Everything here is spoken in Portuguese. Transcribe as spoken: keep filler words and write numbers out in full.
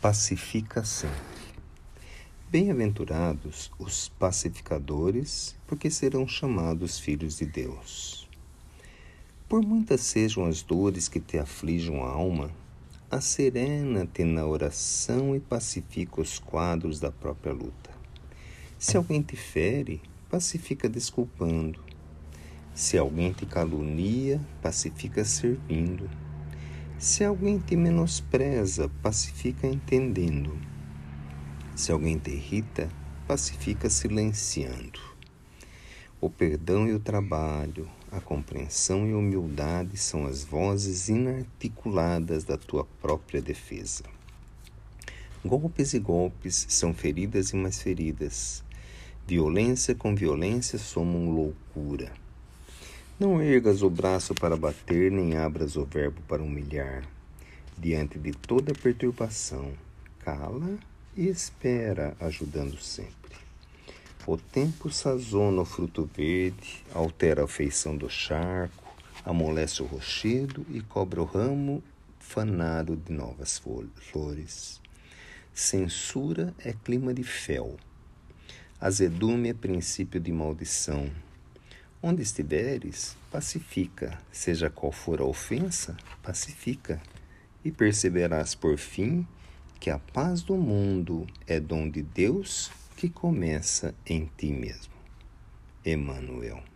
pacifica sempre. Bem-aventurados os pacificadores, porque serão chamados filhos de Deus. Por muitas sejam as dores que te afligam a alma, asserena-te na oração e pacifica os quadros da própria luta. Se alguém te fere, pacifica desculpando. Se alguém te calunia, pacifica servindo. Se alguém te menospreza, pacifica entendendo. Se alguém te irrita, pacifica silenciando. O perdão e o trabalho, a compreensão e a humildade são as vozes inarticuladas da tua própria defesa. Golpes e golpes são feridas e mais feridas. Violência com violência somam loucura. Não ergas o braço para bater, nem abras o verbo para humilhar. Diante de toda perturbação, cala e espera, ajudando sempre. O tempo sazona o fruto verde, altera a feição do charco, amolece o rochedo e cobra o ramo fanado de novas flores. Censura é clima de fel. Azedume é princípio de maldição. Onde estiveres, pacifica, seja qual for a ofensa, pacifica, e perceberás por fim que a paz do mundo é dom de Deus que começa em ti mesmo. Emmanuel.